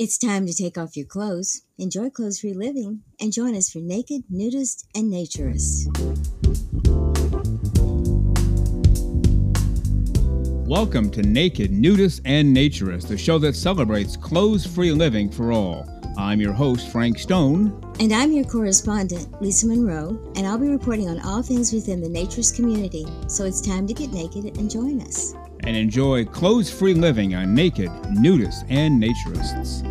It's time to take off your clothes, enjoy clothes-free living, and join us for Naked, Nudist, and Naturist. Welcome to Naked, Nudist, and Naturist, the show that celebrates clothes-free living for all. I'm your host, Frank Stone. And I'm your correspondent, Lisa Monroe, and I'll be reporting on all things within the naturist community. So it's time to get naked and join us. And enjoy clothes-free living on Naked, Nudists, and Naturists.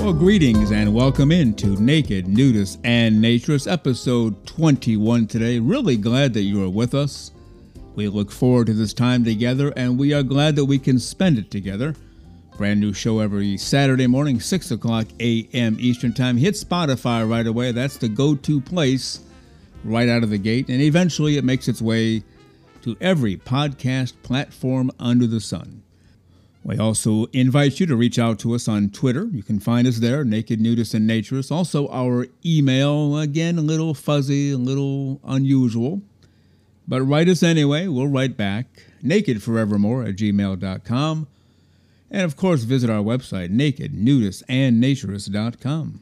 Well, greetings and welcome into Naked, Nudists, and Naturists, episode 21 today. Really glad that you are with us. We look forward to this time together, and we are glad that we can spend it together. Brand new show every Saturday morning, 6 o'clock a.m. Eastern Time. Hit Spotify right away. That's the go-to place right out of the gate. And eventually it makes its way to every podcast platform under the sun. We also invite you to reach out to us on Twitter. You can find us there, Naked Nudist and Naturist. Also our email, again, a little fuzzy, a little unusual. But write us anyway. We'll write back. NakedForeverMore@gmail.com. And, of course, visit our website, nakednudistandnaturist.com.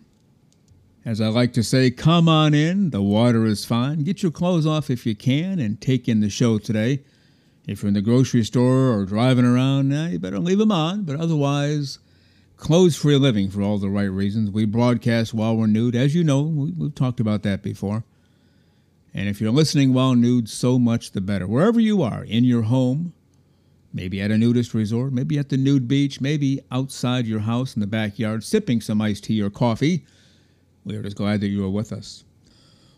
As I like to say, come on in. The water is fine. Get your clothes off if you can and take in the show today. If you're in the grocery store or driving around, you better leave them on. But otherwise, clothes-free living for all the right reasons. We broadcast while we're nude. As you know, we've talked about that before. And if you're listening while nude, so much the better. Wherever you are, in your home, maybe at a nudist resort, maybe at the nude beach, maybe outside your house in the backyard, sipping some iced tea or coffee. We are just glad that you are with us.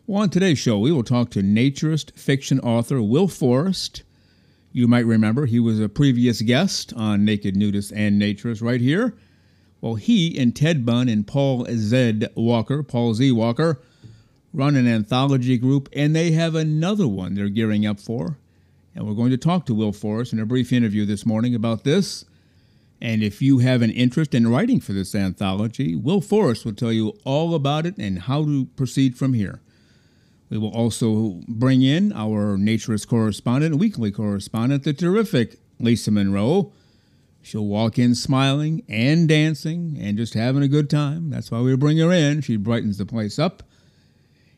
Well, on today's show, we will talk to naturist fiction author Will Forrest. You might remember he was a previous guest on Naked, Nudist, and Naturist right here. Well, he and Ted Bunn and Paul Z. Walker, run an anthology group, and they have another one they're gearing up for. And we're going to talk to Will Forrest in a brief interview this morning about this. And if you have an interest in writing for this anthology, Will Forrest will tell you all about it and how to proceed from here. We will also bring in our naturist correspondent, weekly correspondent, the terrific Lisa Monroe. She'll walk in smiling and dancing and just having a good time. That's why we bring her in. She brightens the place up.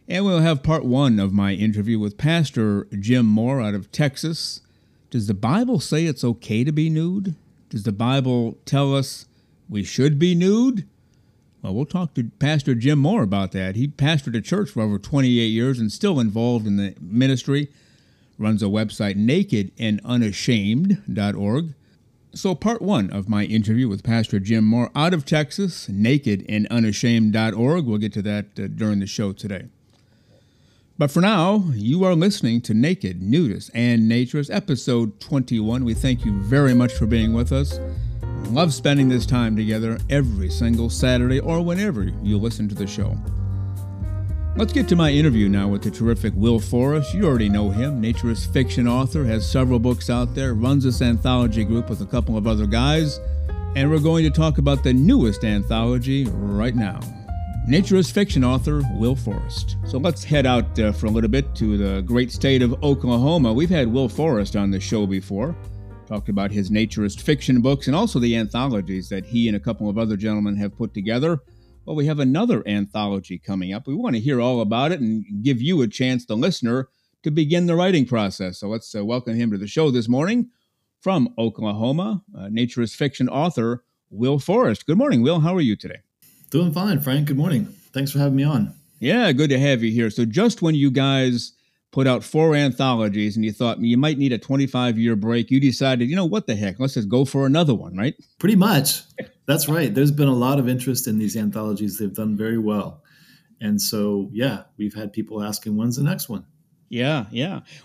And we'll have part one of my interview with Pastor Jim Moore out of Texas. Does the Bible say it's okay to be nude? Does the Bible tell us we should be nude? Well, we'll talk to Pastor Jim Moore about that. He pastored a church for over 28 years and still involved in the ministry. Runs a website, nakedandunashamed.org. So part one of my interview with Pastor Jim Moore out of Texas, nakedandunashamed.org. We'll get to that during the show today. But for now, you are listening to Naked, Nudist, and Naturist, episode 21. We thank you very much for being with us. Love spending this time together every single Saturday or whenever you listen to the show. Let's get to my interview now with the terrific Will Forrest. You already know him, naturist fiction author, has several books out there, runs this anthology group with a couple of other guys, and we're going to talk about the newest anthology right now. Naturist fiction author Will Forrest. So let's head out for a little bit to the great state of Oklahoma. We've had Will Forrest on the show before, talked about his naturist fiction books and also the anthologies that he and a couple of other gentlemen have put together. Well, we have another anthology coming up. We want to hear all about it and give you a chance, the listener, to begin the writing process. So let's welcome him to the show this morning from Oklahoma, naturist fiction author Will Forrest. Good morning, Will. How are you today? Doing fine, Frank. Good morning. Thanks for having me on. Yeah, good to have you here. So just when you guys put out four anthologies and you thought you might need a 25-year break, you decided, you know, what the heck? Let's just go for another one, right? Pretty much. That's right. There's been a lot of interest in these anthologies. They've done very well. And so, yeah, we've had people asking, when's the next one? Yeah.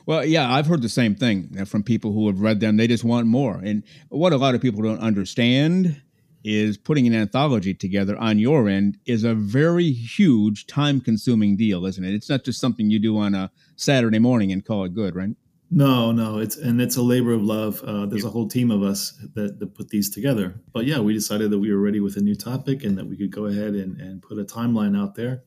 Well, yeah, I've heard the same thing from people who have read them. They just want more. And what a lot of people don't understand is putting an anthology together on your end is a very huge time-consuming deal, isn't it? It's not just something you do on a Saturday morning and call it good, right? No. It's a labor of love. There's a whole team of us that put these together. But yeah, we decided that we were ready with a new topic and that we could go ahead and put a timeline out there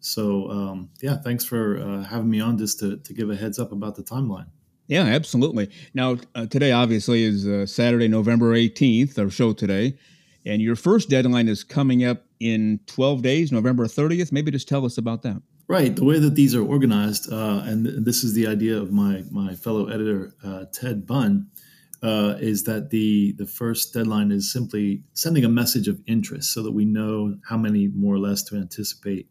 So, thanks for having me on just to give a heads up about the timeline. Yeah, absolutely. Now, today, obviously, is Saturday, November 18th, our show today. And your first deadline is coming up in 12 days, November 30th. Maybe just tell us about that. Right. The way that these are organized, and this is the idea of my fellow editor, Ted Bunn, is that the first deadline is simply sending a message of interest so that we know how many more or less to anticipate.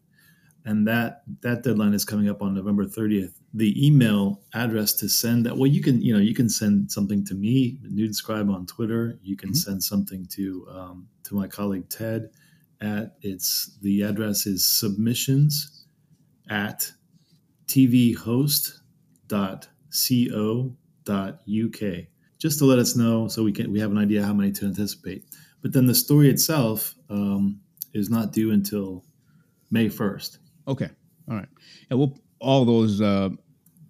And that deadline is coming up on November 30th. The email address to send that, well, you can send something to me, Nudescribe on Twitter. You can send something to my colleague Ted at the address is submissions@tvhost.co.uk. Just to let us know so we have an idea how many to anticipate. But then the story itself is not due until May 1st. Okay. All right. And all those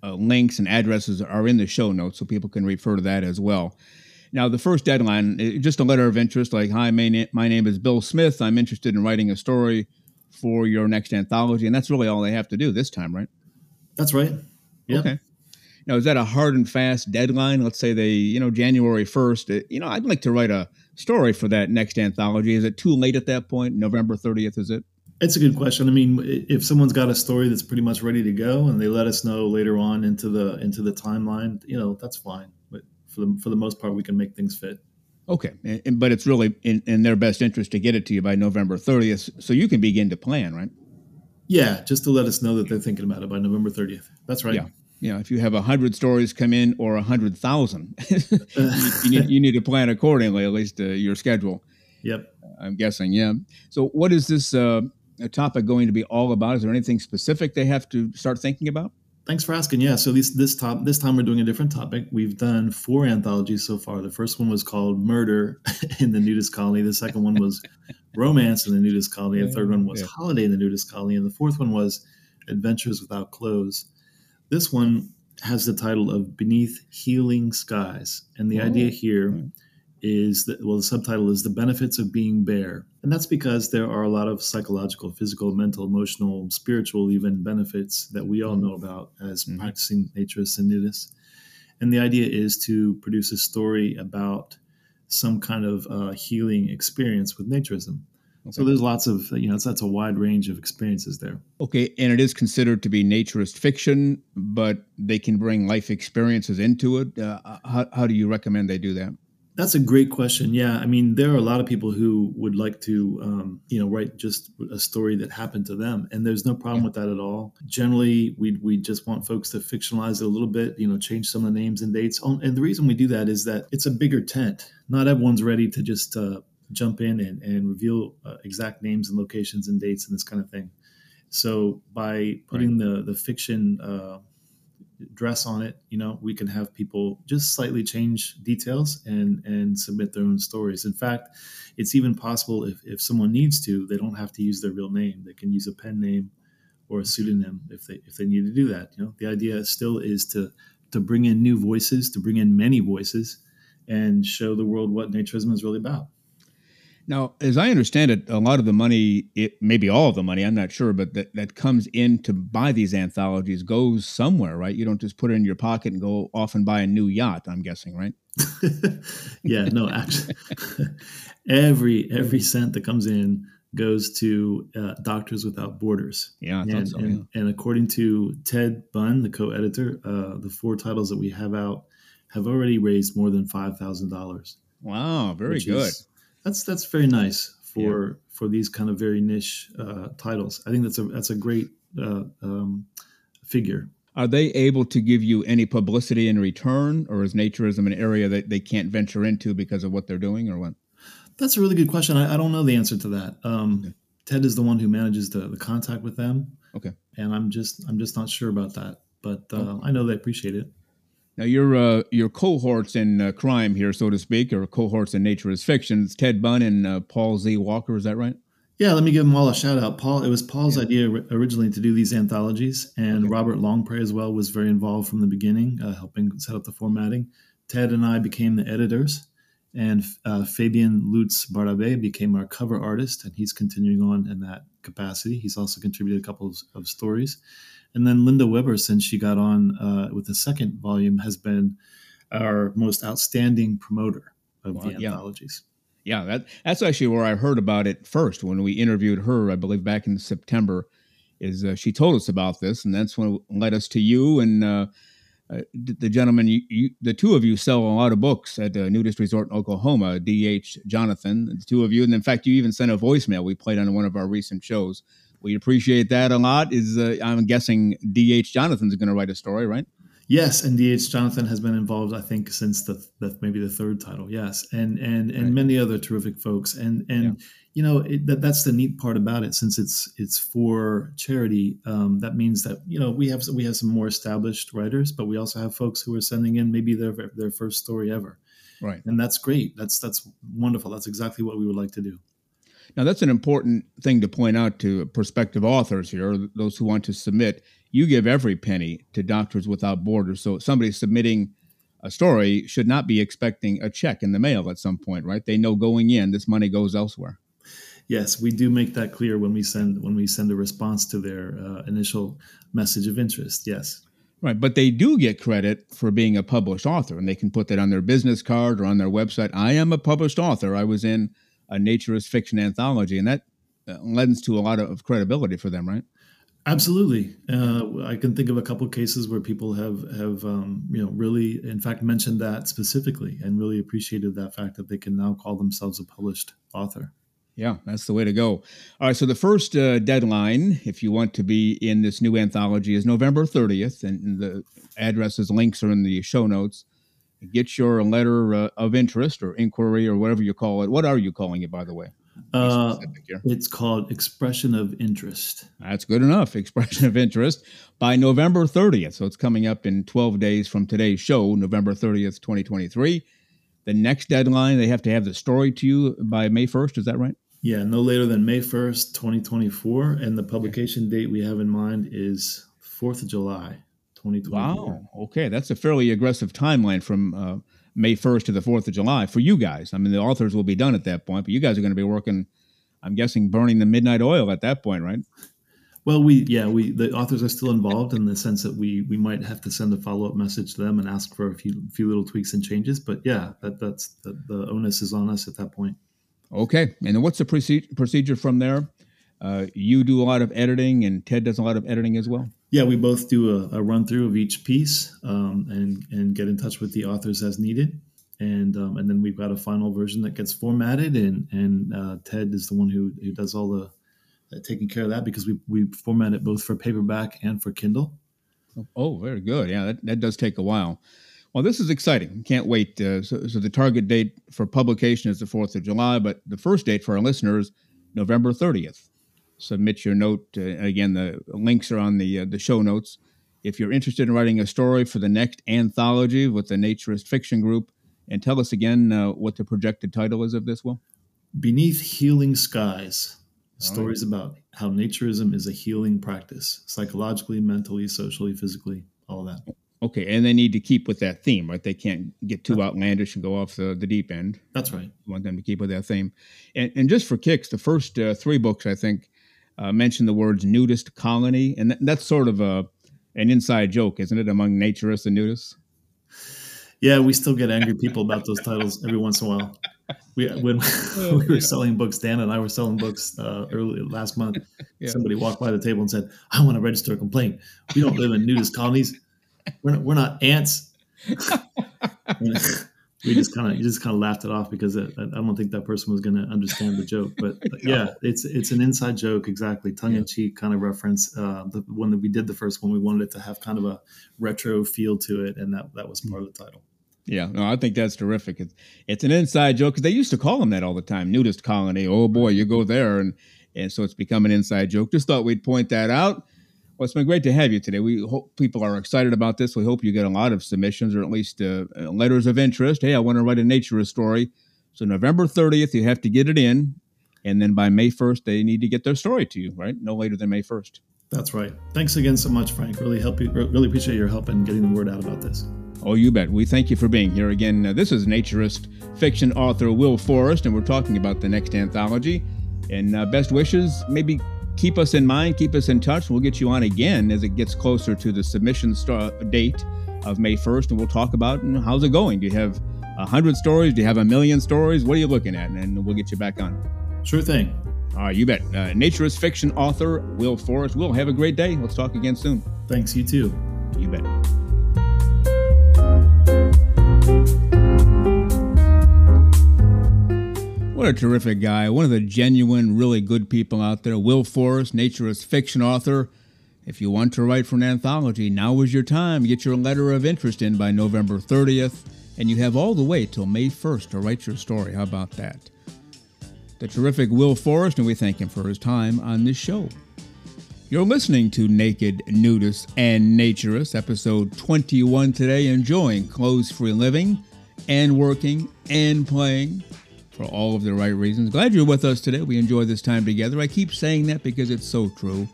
links and addresses are in the show notes, so people can refer to that as well. Now, the first deadline, just a letter of interest, like, hi, my name is Bill Smith. I'm interested in writing a story for your next anthology. And that's really all they have to do this time, right? That's right. Yep. Okay. Now, is that a hard and fast deadline? Let's say they, January 1st, I'd like to write a story for that next anthology. Is it too late at that point? November 30th, is it? It's a good question. I mean, if someone's got a story that's pretty much ready to go and they let us know later on into the timeline, that's fine. But for the most part, we can make things fit. Okay. But it's really in their best interest to get it to you by November 30th so you can begin to plan, right? Yeah, just to let us know that they're thinking about it by November 30th. That's right. Yeah. If you have 100 stories come in or 100,000, you need to plan accordingly, at least your schedule. Yep. I'm guessing, yeah. So what is this topic going to be all about? Is there anything specific they have to start thinking about? Thanks for asking. Yeah. So this time we're doing a different topic. We've done 4 anthologies so far. The first one was called Murder in the Nudist Colony. The second one was Romance in the Nudist Colony. The third one was Holiday in the Nudist Colony. And the fourth one was Adventures Without Clothes. This one has the title of Beneath Healing Skies. And the idea here is that, the subtitle is The Benefits of Being Bare. And that's because there are a lot of psychological, physical, mental, emotional, spiritual even benefits that we all know about as practicing naturists and nudists. And the idea is to produce a story about some kind of healing experience with naturism. Okay. So there's lots of, that's a wide range of experiences there. Okay. And it is considered to be naturist fiction, but they can bring life experiences into it. How do you recommend they do that? That's a great question. Yeah. I mean, there are a lot of people who would like to, write just a story that happened to them. And there's no problem with that at all. Generally, we just want folks to fictionalize it a little bit, change some of the names and dates. And the reason we do that is that it's a bigger tent. Not everyone's ready to just jump in and reveal exact names and locations and dates and this kind of thing. So by putting the fiction dress on it, we can have people just slightly change details and submit their own stories. In fact, it's even possible if someone needs to, they don't have to use their real name. They can use a pen name or a pseudonym if they need to do that. The idea still is to bring in new voices, to bring in many voices, and show the world what naturism is really about. Now, as I understand it, a lot of the money, maybe all of the money, I'm not sure, but that comes in to buy these anthologies goes somewhere, right? You don't just put it in your pocket and go off and buy a new yacht, I'm guessing, right? Yeah, no, actually, every cent that comes in goes to Doctors Without Borders. Yeah, I thought so. And according to Ted Bunn, the co-editor, the 4 titles that we have out have already raised more than $5,000. Wow, very good. That's very nice for these kind of very niche titles. I think that's a great figure. Are they able to give you any publicity in return, or is naturism an area that they can't venture into because of what they're doing, or what? That's a really good question. I don't know the answer to that. Ted is the one who manages the contact with them. Okay, and I'm just not sure about that, but I know they appreciate it. Now, your cohorts in crime here, so to speak, or cohorts in naturist fiction, it's Ted Bunn and Paul Z. Walker, is that right? Yeah, let me give them all a shout out. It was Paul's idea originally to do these anthologies, and Robert Longprey as well was very involved from the beginning, helping set up the formatting. Ted and I became the editors, And Fabian Lutz Barabe became our cover artist, and he's continuing on in that capacity. He's also contributed a couple of stories. And then Linda Weber, since she got on with the second volume, has been our most outstanding promoter of the anthologies. Yeah, that's actually where I heard about it first when we interviewed her, I believe back in September, is she told us about this, and that's when it led us to you and the gentleman, the two of you sell a lot of books at a nudist resort in Oklahoma, D.H. Jonathan, the two of you. And in fact, you even sent a voicemail we played on one of our recent shows. We appreciate that a lot. I'm guessing D.H. Jonathan's going to write a story, right? Yes, and D.H. Jonathan has been involved, I think, since maybe the third title. Yes, and right. Many other terrific folks. And you know that's the neat part about it, since it's for charity. That means that we have some more established writers, but we also have folks who are sending in maybe their first story ever. Right, and that's great. That's wonderful. That's exactly what we would like to do. Now, that's an important thing to point out to prospective authors here, those who want to submit. You give every penny to Doctors Without Borders. So somebody submitting a story should not be expecting a check in the mail at some point, right? They know going in, this money goes elsewhere. Yes, we do make that clear when we send a response to their initial message of interest, yes. Right, but they do get credit for being a published author, and they can put that on their business card or on their website. I am a published author. I was in a naturist fiction anthology, and that lends to a lot of credibility for them, right? Absolutely. I can think of a couple of cases where people have really, in fact, mentioned that specifically and really appreciated that fact that they can now call themselves a published author. Yeah, that's the way to go. All right. So the first deadline, if you want to be in this new anthology, is November 30th. And the addresses, links are in the show notes. Get your letter of interest or inquiry or whatever you call it. What are you calling it, by the way? It's called Expression of Interest. That's good enough. Expression of Interest by November 30th. So it's coming up in 12 days from today's show, November 30th, 2023. The next deadline, they have to have the story to you by May 1st. Is that right? Yeah, no later than May 1st, 2024. And the publication date we have in mind is 4th of July, 2024. Wow. Okay. That's a fairly aggressive timeline from May 1st to the 4th of July for you guys. I mean, the authors will be done at that point, but you guys are going to be working, I'm guessing, burning the midnight oil at that point, right? Well, the authors are still involved in the sense that we might have to send a follow-up message to them and ask for a few little tweaks and changes. But yeah, that's the onus is on us at that point. Okay. And then what's the procedure from there? You do a lot of editing and Ted does a lot of editing as well? Yeah, we both do a run through of each piece and get in touch with the authors as needed. And then we've got a final version that gets formatted and Ted is the one who does all the taking care of that because we format it both for paperback and for Kindle. Oh, very good. Yeah, that does take a while. Well, this is exciting. Can't wait. So the target date for publication is the 4th of July, but the first date for our listeners, November 30th. Submit your note. Again, the links are on the show notes. If you're interested in writing a story for the next anthology with the Naturist Fiction Group, and tell us again what the projected title is of this, Will. Beneath Healing Skies. Stories about how naturism is a healing practice, psychologically, mentally, socially, physically, all that. Okay, and they need to keep with that theme, right? They can't get too outlandish and go off the deep end. That's right. You want them to keep with that theme. And just for kicks, the first three books, I think, mention the words nudist colony, and that's sort of an inside joke, isn't it, among naturists and nudists? Yeah, we still get angry people about those titles every once in a while. When we were selling books, Dan and I were selling books early last month, somebody walked by the table and said, I want to register a complaint. We don't live in nudist colonies. We're not ants. You just kind of laughed it off because I don't think that person was going to understand the joke. But yeah, it's an inside joke, exactly, tongue-in-cheek kind of reference. The one that we did, the first one, we wanted it to have kind of a retro feel to it, and that was part of the title. Yeah, no, I think that's terrific. It's an inside joke because they used to call them that all the time, nudist colony. Oh boy, you go there, and so it's become an inside joke. Just thought we'd point that out. Well, it's been great to have you today. We hope people are excited about this. We hope you get a lot of submissions or at least letters of interest. Hey, I want to write a naturist story. So November 30th, you have to get it in. And then by May 1st, they need to get their story to you, right? No later than May 1st. That's right. Thanks again so much, Frank. Really appreciate your help in getting the word out about this. Oh, you bet. We thank you for being here again. This is naturist fiction author Will Forrest, and we're talking about the next anthology. And best wishes. Maybe keep us in mind, keep us in touch. We'll get you on again as it gets closer to the submission date of May 1st, and we'll talk about how's it going. Do you have 100 stories? Do you have 1,000,000 stories? What are you looking at? And we'll get you back on. Sure thing. All right, you bet. Naturist fiction author Will Forrest. Will, have a great day. Let's talk again soon. Thanks, you too. You bet. What a terrific guy. One of the genuine, really good people out there. Will Forrest, naturist fiction author. If you want to write for an anthology, now is your time. Get your letter of interest in by November 30th, and you have all the way till May 1st to write your story. How about that? The terrific Will Forrest, and we thank him for his time on this show. You're listening to Naked, Nudist, and Naturist, episode 21 today, enjoying clothes-free living and working and playing for all of the right reasons. Glad you're with us today. We enjoy this time together. I keep saying that because it's so true.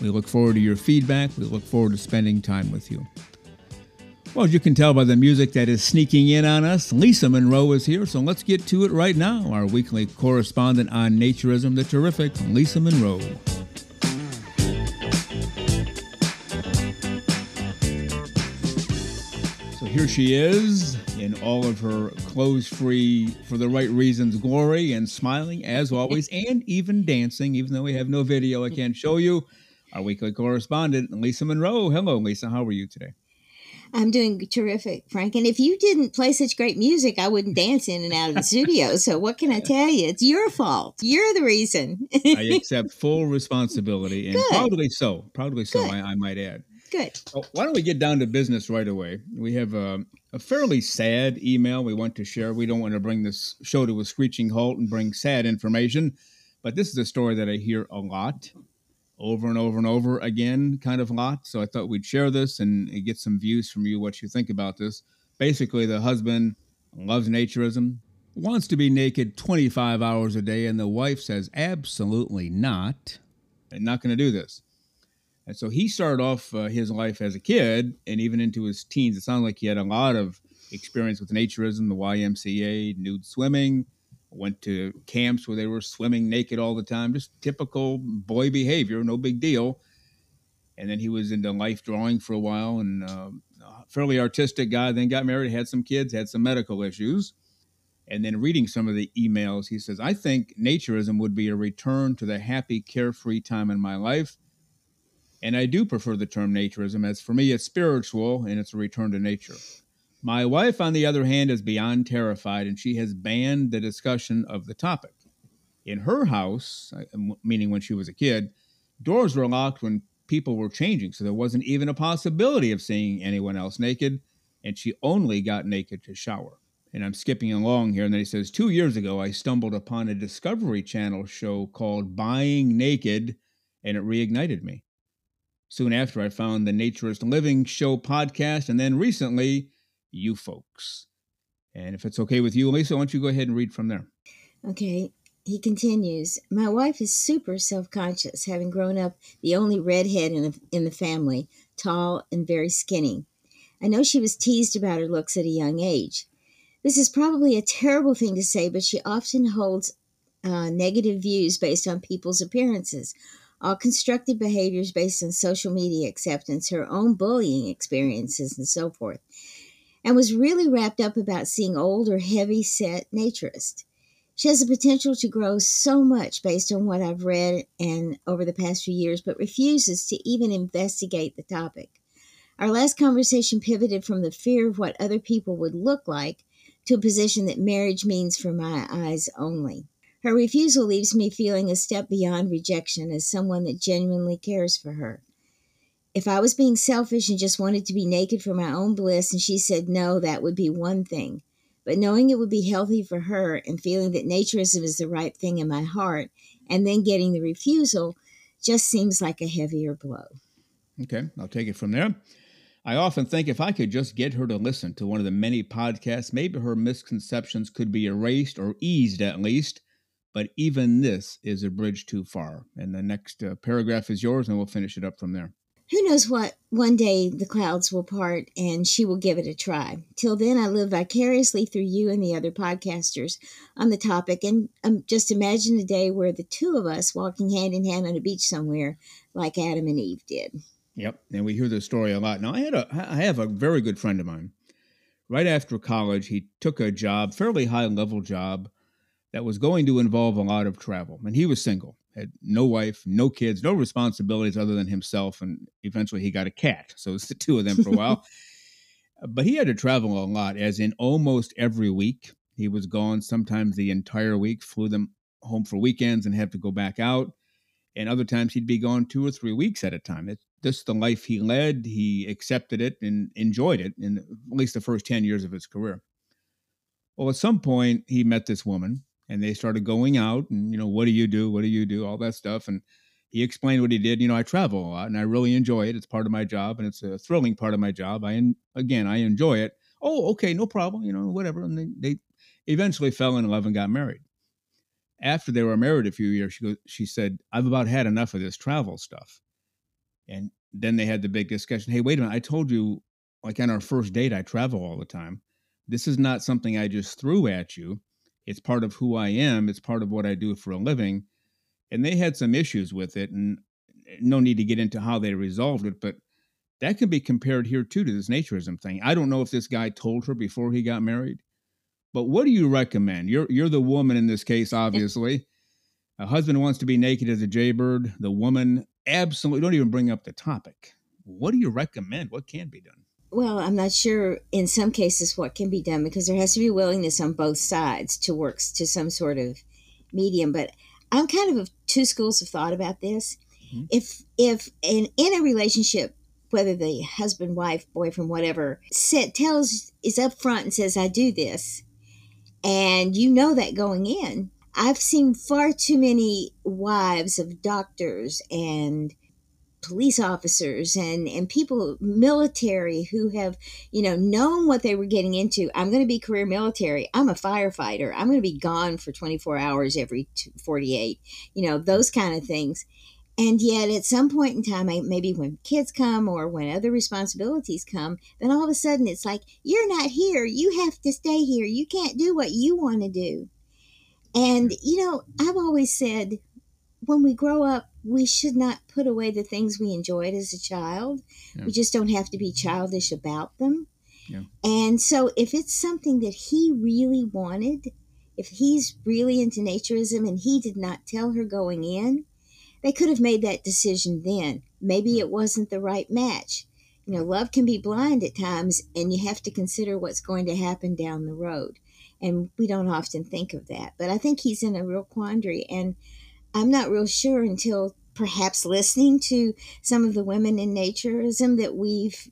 We look forward to your feedback. We look forward to spending time with you. Well, as you can tell by the music that is sneaking in on us, Lisa Monroe is here, so let's get to it right now. Our weekly correspondent on naturism, the terrific Lisa Monroe. Here she is in all of her clothes-free, for the right reasons, glory, and smiling as always, and even dancing, even though we have no video I can't show you. Our weekly correspondent, Lisa Monroe. Hello, Lisa. How are you today? I'm doing terrific, Frank. And if you didn't play such great music, I wouldn't dance in and out of the studio. So what can I tell you? It's your fault. You're the reason. I accept full responsibility, and good. Proudly so. Proudly so, I might add. Good. Well, why don't we get down to business right away? We have a fairly sad email we want to share. We don't want to bring this show to a screeching halt and bring sad information, but this is a story that I hear a lot, over and over and over again, kind of a lot. So I thought we'd share this and get some views from you, what you think about this. Basically, the husband loves naturism, wants to be naked 25 hours a day, and the wife says, absolutely not. I'm not going to do this. And so he started off his life as a kid and even into his teens. It sounded like he had a lot of experience with naturism, the YMCA, nude swimming, went to camps where they were swimming naked all the time, just typical boy behavior, no big deal. And then he was into life drawing for a while and a fairly artistic guy, then got married, had some kids, had some medical issues. And then reading some of the emails, he says, I think naturism would be a return to the happy, carefree time in my life. And I do prefer the term naturism, as for me, it's spiritual and it's a return to nature. My wife, on the other hand, is beyond terrified, and she has banned the discussion of the topic. In her house, meaning when she was a kid, doors were locked when people were changing, so there wasn't even a possibility of seeing anyone else naked, and she only got naked to shower. And I'm skipping along here, and then he says, 2 years ago, I stumbled upon a Discovery Channel show called Buying Naked, and it reignited me. Soon after, I found the Naturist Living Show podcast, and then recently, you folks. And if it's okay with you, Lisa, why don't you go ahead and read from there? Okay. He continues, my wife is super self-conscious, having grown up the only redhead in the family, tall and very skinny. I know she was teased about her looks at a young age. This is probably a terrible thing to say, but she often holds negative views based on people's appearances. All constructive behaviors based on social media acceptance, her own bullying experiences, and so forth, and was really wrapped up about seeing old or heavy-set naturists. She has the potential to grow so much based on what I've read and over the past few years, but refuses to even investigate the topic. Our last conversation pivoted from the fear of what other people would look like to a position that marriage means for my eyes only. Her refusal leaves me feeling a step beyond rejection as someone that genuinely cares for her. If I was being selfish and just wanted to be naked for my own bliss and she said no, that would be one thing. But knowing it would be healthy for her and feeling that naturism is the right thing in my heart and then getting the refusal just seems like a heavier blow. Okay, I'll take it from there. I often think if I could just get her to listen to one of the many podcasts, maybe her misconceptions could be erased or eased at least. But even this is a bridge too far. And the next paragraph is yours, and we'll finish it up from there. Who knows what? One day the clouds will part and she will give it a try. Till then, I live vicariously through you and the other podcasters on the topic. And just imagine a day where the two of us walking hand in hand on a beach somewhere like Adam and Eve did. Yep. And we hear this story a lot. Now, I have a very good friend of mine. Right after college, he took a job, fairly high-level job, that was going to involve a lot of travel. And he was single. Had no wife, no kids, no responsibilities other than himself, and eventually he got a cat. So it's the two of them for a while. But he had to travel a lot, as in almost every week. He was gone sometimes the entire week, flew them home for weekends and had to go back out. And other times he'd be gone 2 or 3 weeks at a time. It's just the life he led. He accepted it and enjoyed it in at least the first 10 years of his career. Well, at some point, he met this woman. And they started going out and, what do you do? What do you do? All that stuff. And he explained what he did. I travel a lot and I really enjoy it. It's part of my job and it's a thrilling part of my job. I enjoy it. Oh, okay, no problem, whatever. And they eventually fell in love and got married. After they were married a few years, she said, I've about had enough of this travel stuff. And then they had the big discussion. Hey, wait a minute. I told you, like on our first date, I travel all the time. This is not something I just threw at you. It's part of who I am. It's part of what I do for a living. And they had some issues with it, and no need to get into how they resolved it, but that can be compared here, too, to this naturism thing. I don't know if this guy told her before he got married, but what do you recommend? You're the woman in this case, obviously. A husband wants to be naked as a jaybird. The woman, absolutely, don't even bring up the topic. What do you recommend? What can be done? Well, I'm not sure in some cases what can be done because there has to be willingness on both sides to work to some sort of medium. But I'm kind of two schools of thought about this. Mm-hmm. If in a relationship, whether the husband, wife, boyfriend, whatever, is upfront and says, I do this, and that going in, I've seen far too many wives of doctors and police officers and people, military who have, known what they were getting into. I'm going to be career military. I'm a firefighter. I'm going to be gone for 24 hours every 48, those kind of things. And yet at some point in time, maybe when kids come or when other responsibilities come, then all of a sudden it's like, you're not here. You have to stay here. You can't do what you want to do. And, I've always said, when we grow up, we should not put away the things we enjoyed as a child. Yeah. We just don't have to be childish about them. Yeah. And so if it's something that he really wanted, if he's really into naturism and he did not tell her going in, they could have made that decision then. Maybe it wasn't the right match. Love can be blind at times, and you have to consider what's going to happen down the road. And we don't often think of that. But I think he's in a real quandary, and I'm not real sure until perhaps listening to some of the women in naturism that we've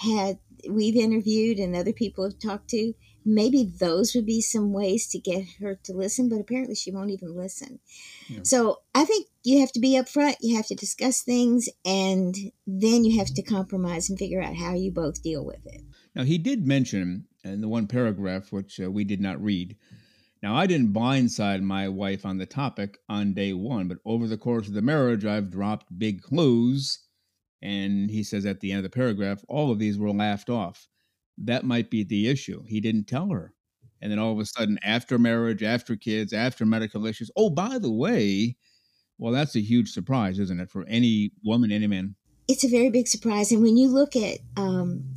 interviewed and other people have talked to. Maybe those would be some ways to get her to listen, but apparently she won't even listen. Yeah. So I think you have to be upfront, you have to discuss things, and then you have to compromise and figure out how you both deal with it. Now, he did mention in the one paragraph, which we did not read, now, I didn't blindside my wife on the topic on day one, but over the course of the marriage, I've dropped big clues. And he says at the end of the paragraph, all of these were laughed off. That might be the issue. He didn't tell her. And then all of a sudden, after marriage, after kids, after medical issues, oh, by the way, well, that's a huge surprise, isn't it, for any woman, any man? It's a very big surprise. And when you look at,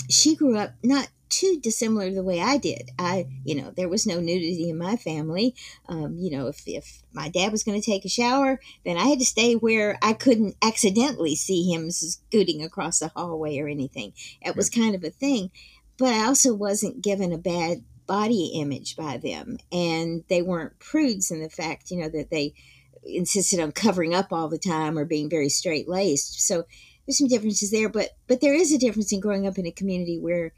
she grew up not too dissimilar to the way I did. There was no nudity in my family. If my dad was going to take a shower, then I had to stay where I couldn't accidentally see him scooting across the hallway or anything. It was kind of a thing. But I also wasn't given a bad body image by them. And they weren't prudes in the fact, that they insisted on covering up all the time or being very straight-laced. So there's some differences there. But there is a difference in growing up in a community where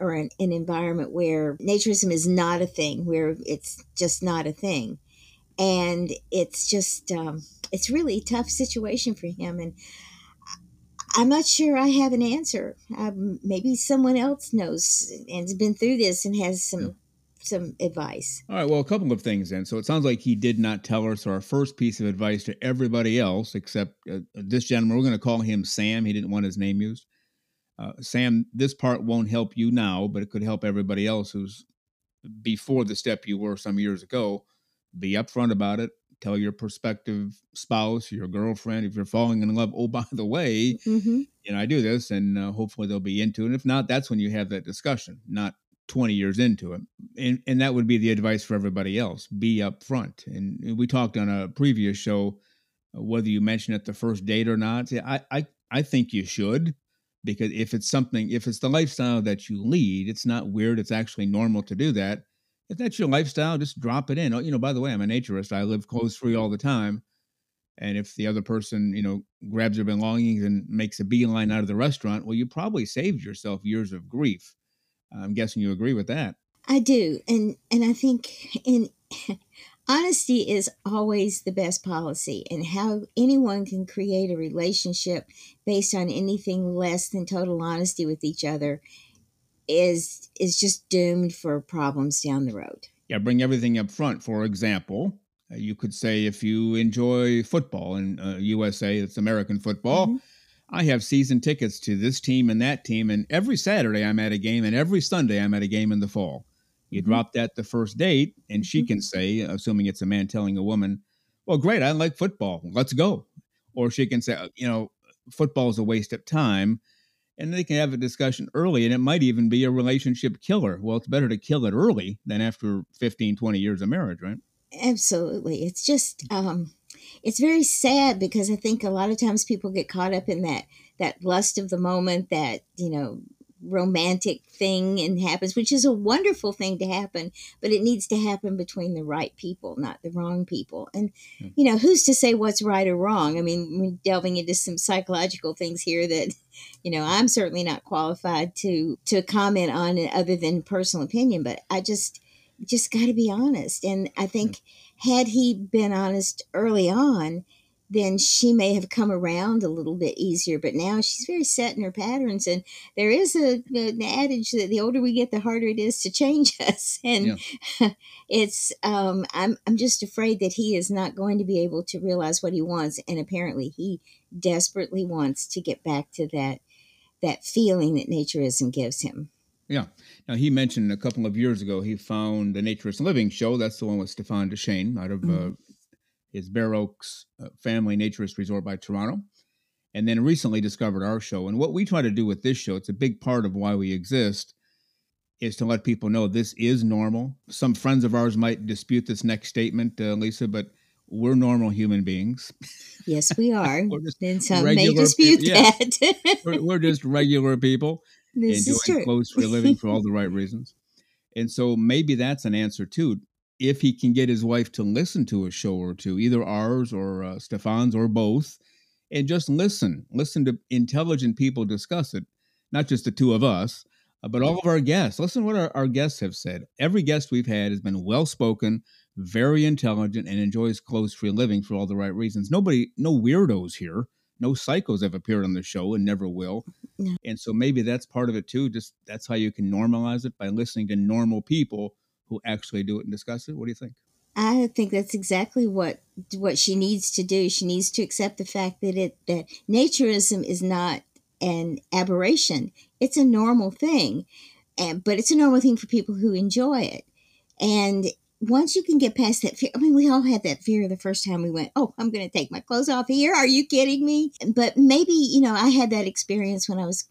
or an environment where naturism is not a thing, where it's just not a thing. And it's just, it's really a tough situation for him. And I'm not sure I have an answer. Maybe someone else knows and has been through this and has some some advice. All right, well, a couple of things then. So it sounds like he did not tell her. So our first piece of advice to everybody else, except this gentleman, we're going to call him Sam. He didn't want his name used. Sam, this part won't help you now, but it could help everybody else who's before the step you were some years ago. Be upfront about it. Tell your prospective spouse, your girlfriend, if you're falling in love, oh, by the way, you know, I do this, and hopefully they'll be into it. And if not, that's when you have that discussion, not 20 years into it. And that would be the advice for everybody else. Be upfront. And we talked on a previous show, whether you mention it the first date or not. I think you should, because if it's something, if it's the lifestyle that you lead, it's not weird. It's actually normal to do that. If that's your lifestyle, just drop it in. Oh, you know, by the way, I'm a naturist. I live clothes-free all the time. And if the other person, you know, grabs their belongings and makes a beeline out of the restaurant, well, you probably saved yourself years of grief. I'm guessing you agree with that. I do. And I think honesty is always the best policy, and how anyone can create a relationship based on anything less than total honesty with each other is just doomed for problems down the road. Yeah, bring everything up front. For example, you could say if you enjoy football in USA, it's American football. I have season tickets to this team and that team, and every Saturday I'm at a game, and every Sunday I'm at a game in the fall. You drop that the first date, and she can say, assuming it's a man telling a woman, well, great, I like football. Let's go. Or she can say, you know, football is a waste of time. And they can have a discussion early, and it might even be a relationship killer. Well, it's better to kill it early than after 15, 20 years of marriage, right? Absolutely. It's just, it's very sad, because I think a lot of times people get caught up in that lust of the moment, that, you know, romantic thing, and happens, which is a wonderful thing to happen, but it needs to happen between the right people, not the wrong people. And, you know, who's to say what's right or wrong? I mean, we're delving into some psychological things here that, you know, I'm certainly not qualified to comment on other than personal opinion, but I just got to be honest. And I think had he been honest early on, then she may have come around a little bit easier. But now she's very set in her patterns. And there is an adage that the older we get, the harder it is to change us. And it's I'm just afraid that he is not going to be able to realize what he wants. And apparently he desperately wants to get back to that feeling that naturism gives him. Yeah. Now, he mentioned a couple of years ago, he found the Naturist Living Show. That's the one with Stéphane Duchesne out of his Bear Oaks family naturist resort by Toronto, and then recently discovered our show. And what we try to do with this show, it's a big part of why we exist, is to let people know this is normal. Some friends of ours might dispute this next statement, Lisa, but we're normal human beings. Yes, we are. And some may dispute that. We're just regular people. This is true. Close for a living for all the right reasons. And so maybe that's an answer too. If he can get his wife to listen to a show or two, either ours or Stéphane's or both, and just listen to intelligent people discuss it, not just the two of us, but all of our guests. Listen to what our guests have said. Every guest we've had has been well-spoken, very intelligent, and enjoys clothes-free living for all the right reasons. Nobody, no weirdos here. No psychos have appeared on the show and never will. No. And so maybe that's part of it too. Just that's how you can normalize it, by listening to normal people who actually do it and discuss it. What do you think? I think that's exactly what she needs to do. She needs to accept the fact that that naturism is not an aberration. It's a normal thing, but it's a normal thing for people who enjoy it. And once you can get past that fear, I mean, we all had that fear the first time we went, oh, I'm going to take my clothes off here. Are you kidding me? But maybe, you know, I had that experience when I was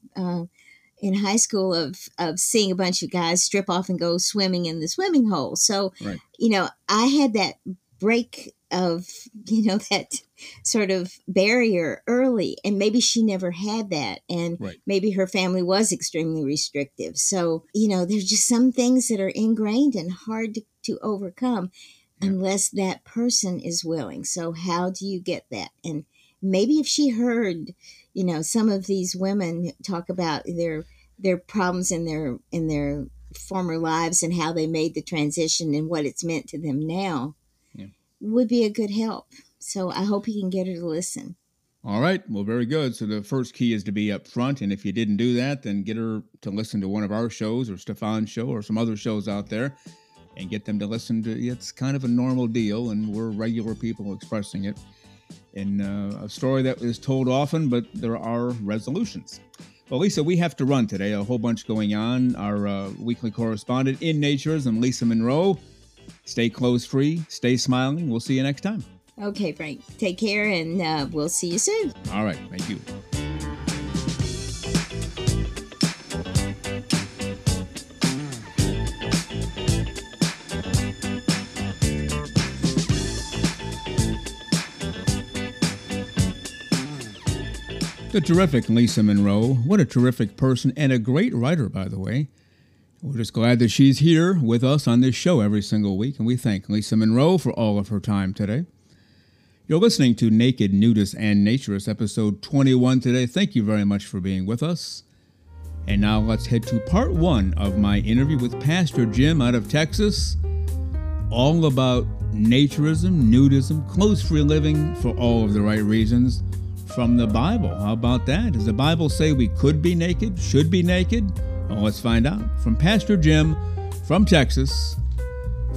in high school of seeing a bunch of guys strip off and go swimming in the swimming hole. So, you know, I had that break of, you know, that sort of barrier early, and maybe she never had that. And maybe her family was extremely restrictive. So, you know, there's just some things that are ingrained and hard to overcome unless that person is willing. So how do you get that? And maybe if she heard, you know, some of these women talk about their problems in their former lives and how they made the transition and what it's meant to them now, would be a good help. So I hope he can get her to listen. All right. Well, very good. So the first key is to be up front. And if you didn't do that, then get her to listen to one of our shows or Stéphane's show or some other shows out there. and get them to listen to it. It's kind of a normal deal, and we're regular people expressing it in a story that is told often, but there are resolutions. Well, Lisa, we have to run today. A whole bunch going on. Our weekly correspondent in Naturism, Lisa Monroe. Stay clothes-free. Stay smiling. We'll see you next time. Okay, Frank. Take care, and we'll see you soon. All right. Thank you. The terrific Lisa Monroe. What a terrific person, and a great writer, by the way. We're just glad that she's here with us on this show every single week, and we thank Lisa Monroe for all of her time today. You're listening to Naked, Nudist, and Naturist, episode 21 today. Thank you very much for being with us. And now let's head to part one of my interview with Pastor Jim out of Texas, all about naturism, nudism, clothes-free living for all of the right reasons. From the Bible. How about that? Does the Bible say we could be naked, should be naked? Well, let's find out. From Pastor Jim, from Texas,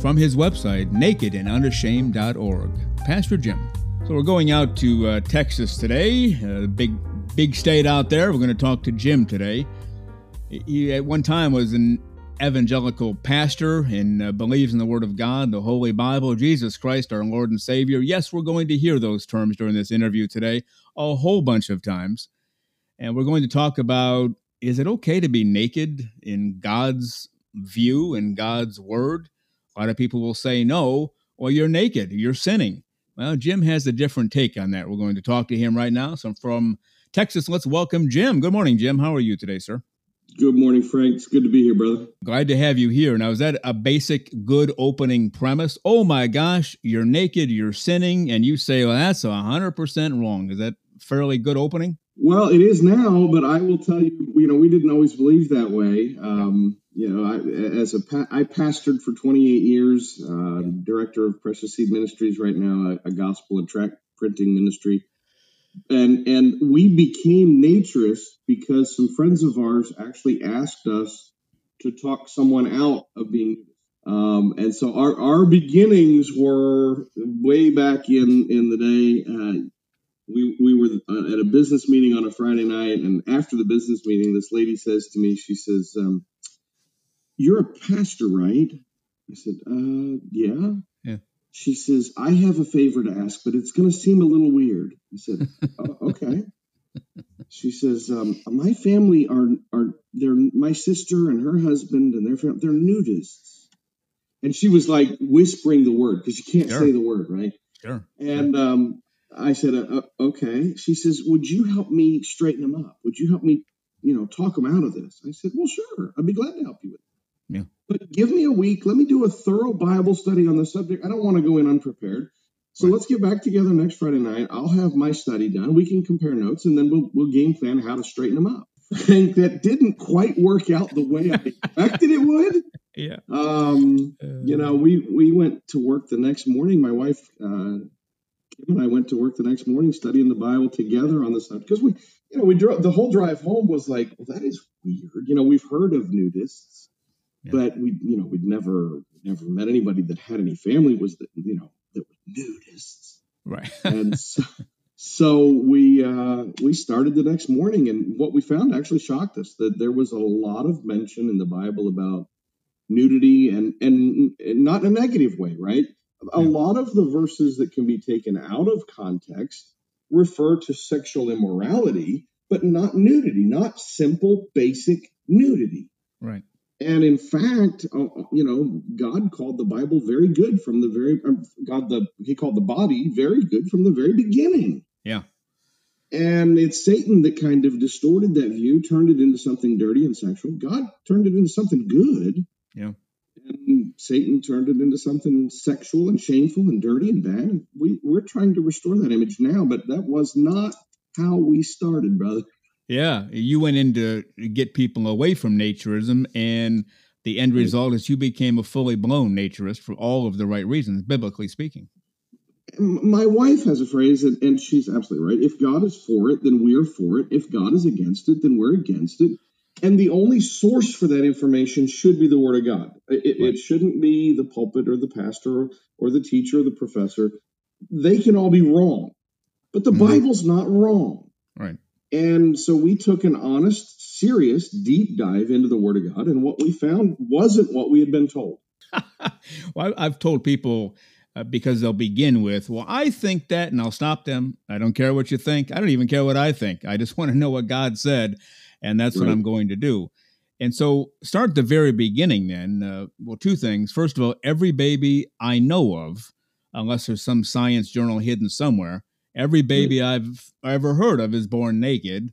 from his website, nakedandunashamed.org. Pastor Jim. So we're going out to Texas today, big state out there. We're going to talk to Jim today. He at one time was an evangelical pastor and believes in the Word of God, the Holy Bible, Jesus Christ, our Lord and Savior. Yes, we're going to hear those terms during this interview today a whole bunch of times. And we're going to talk about, is it okay to be naked in God's view, in God's Word? A lot of people will say no. Well, you're naked. You're sinning. Well, Jim has a different take on that. We're going to talk to him right now. So from Texas, let's welcome Jim. Good morning, Jim. How are you today, sir? Good morning, Frank. It's good to be here, brother. Glad to have you here. Now, is that a basic good opening premise? Oh, my gosh, you're naked, you're sinning, and you say, well, that's 100% wrong. Is that fairly good opening? Well, it is now, but I will tell you, we didn't always believe that way. I pastored for 28 years, director of Precious Seed Ministries right now, a gospel and tract printing ministry. And we became naturists because some friends of ours actually asked us to talk someone out of being. And so our beginnings were way back in the day. We were at a business meeting on a Friday night. And after the business meeting, this lady says to me, she says, you're a pastor, right? I said, yeah. She says, I have a favor to ask, but it's going to seem a little weird. I said, oh, okay. She says, my family they're my sister and her husband and their family, they're nudists. And she was like whispering the word because you can't say the word, right? Sure. And I said, okay. She says, would you help me straighten them up? Would you help me, talk them out of this? I said, well, sure. I'd be glad to help you with it. Yeah. But give me a week. Let me do a thorough Bible study on the subject. I don't want to go in unprepared. So let's get back together next Friday night. I'll have my study done. We can compare notes, and then we'll game plan how to straighten them up. And that didn't quite work out the way I expected it would. Yeah. We went to work the next morning. My wife Kim and I went to work the next morning studying the Bible together on this subject. Because we drove, the whole drive home was like, well, that is weird. We've heard of nudists. Yeah. But we'd never met anybody that had any family that were nudists. Right. And so we started the next morning, and what we found actually shocked us, that there was a lot of mention in the Bible about nudity and not in a negative way, right? Yeah. A lot of the verses that can be taken out of context refer to sexual immorality, but not nudity, not simple, basic nudity. Right. And in fact, God called the Bible very good from the very He called the body very good from the very beginning. Yeah. And it's Satan that kind of distorted that view, turned it into something dirty and sexual. God turned it into something good. Yeah. And Satan turned it into something sexual and shameful and dirty and bad. We're trying to restore that image now, but that was not how we started, brother. Yeah, you went in to get people away from naturism, and the end result is you became a fully blown naturist for all of the right reasons, biblically speaking. My wife has a phrase, and she's absolutely right. If God is for it, then we are for it. If God is against it, then we're against it. And the only source for that information should be the Word of God. It shouldn't be the pulpit or the pastor or the teacher or the professor. They can all be wrong, but the Bible's not wrong. Right. And so we took an honest, serious, deep dive into the Word of God, and what we found wasn't what we had been told. Well, I've told people because they'll begin with, well, I think that, and I'll stop them. I don't care what you think. I don't even care what I think. I just want to know what God said, and that's what I'm going to do. And so start at the very beginning then. Well, two things. First of all, every baby I know of, unless there's some science journal hidden somewhere, every baby I've ever heard of is born naked.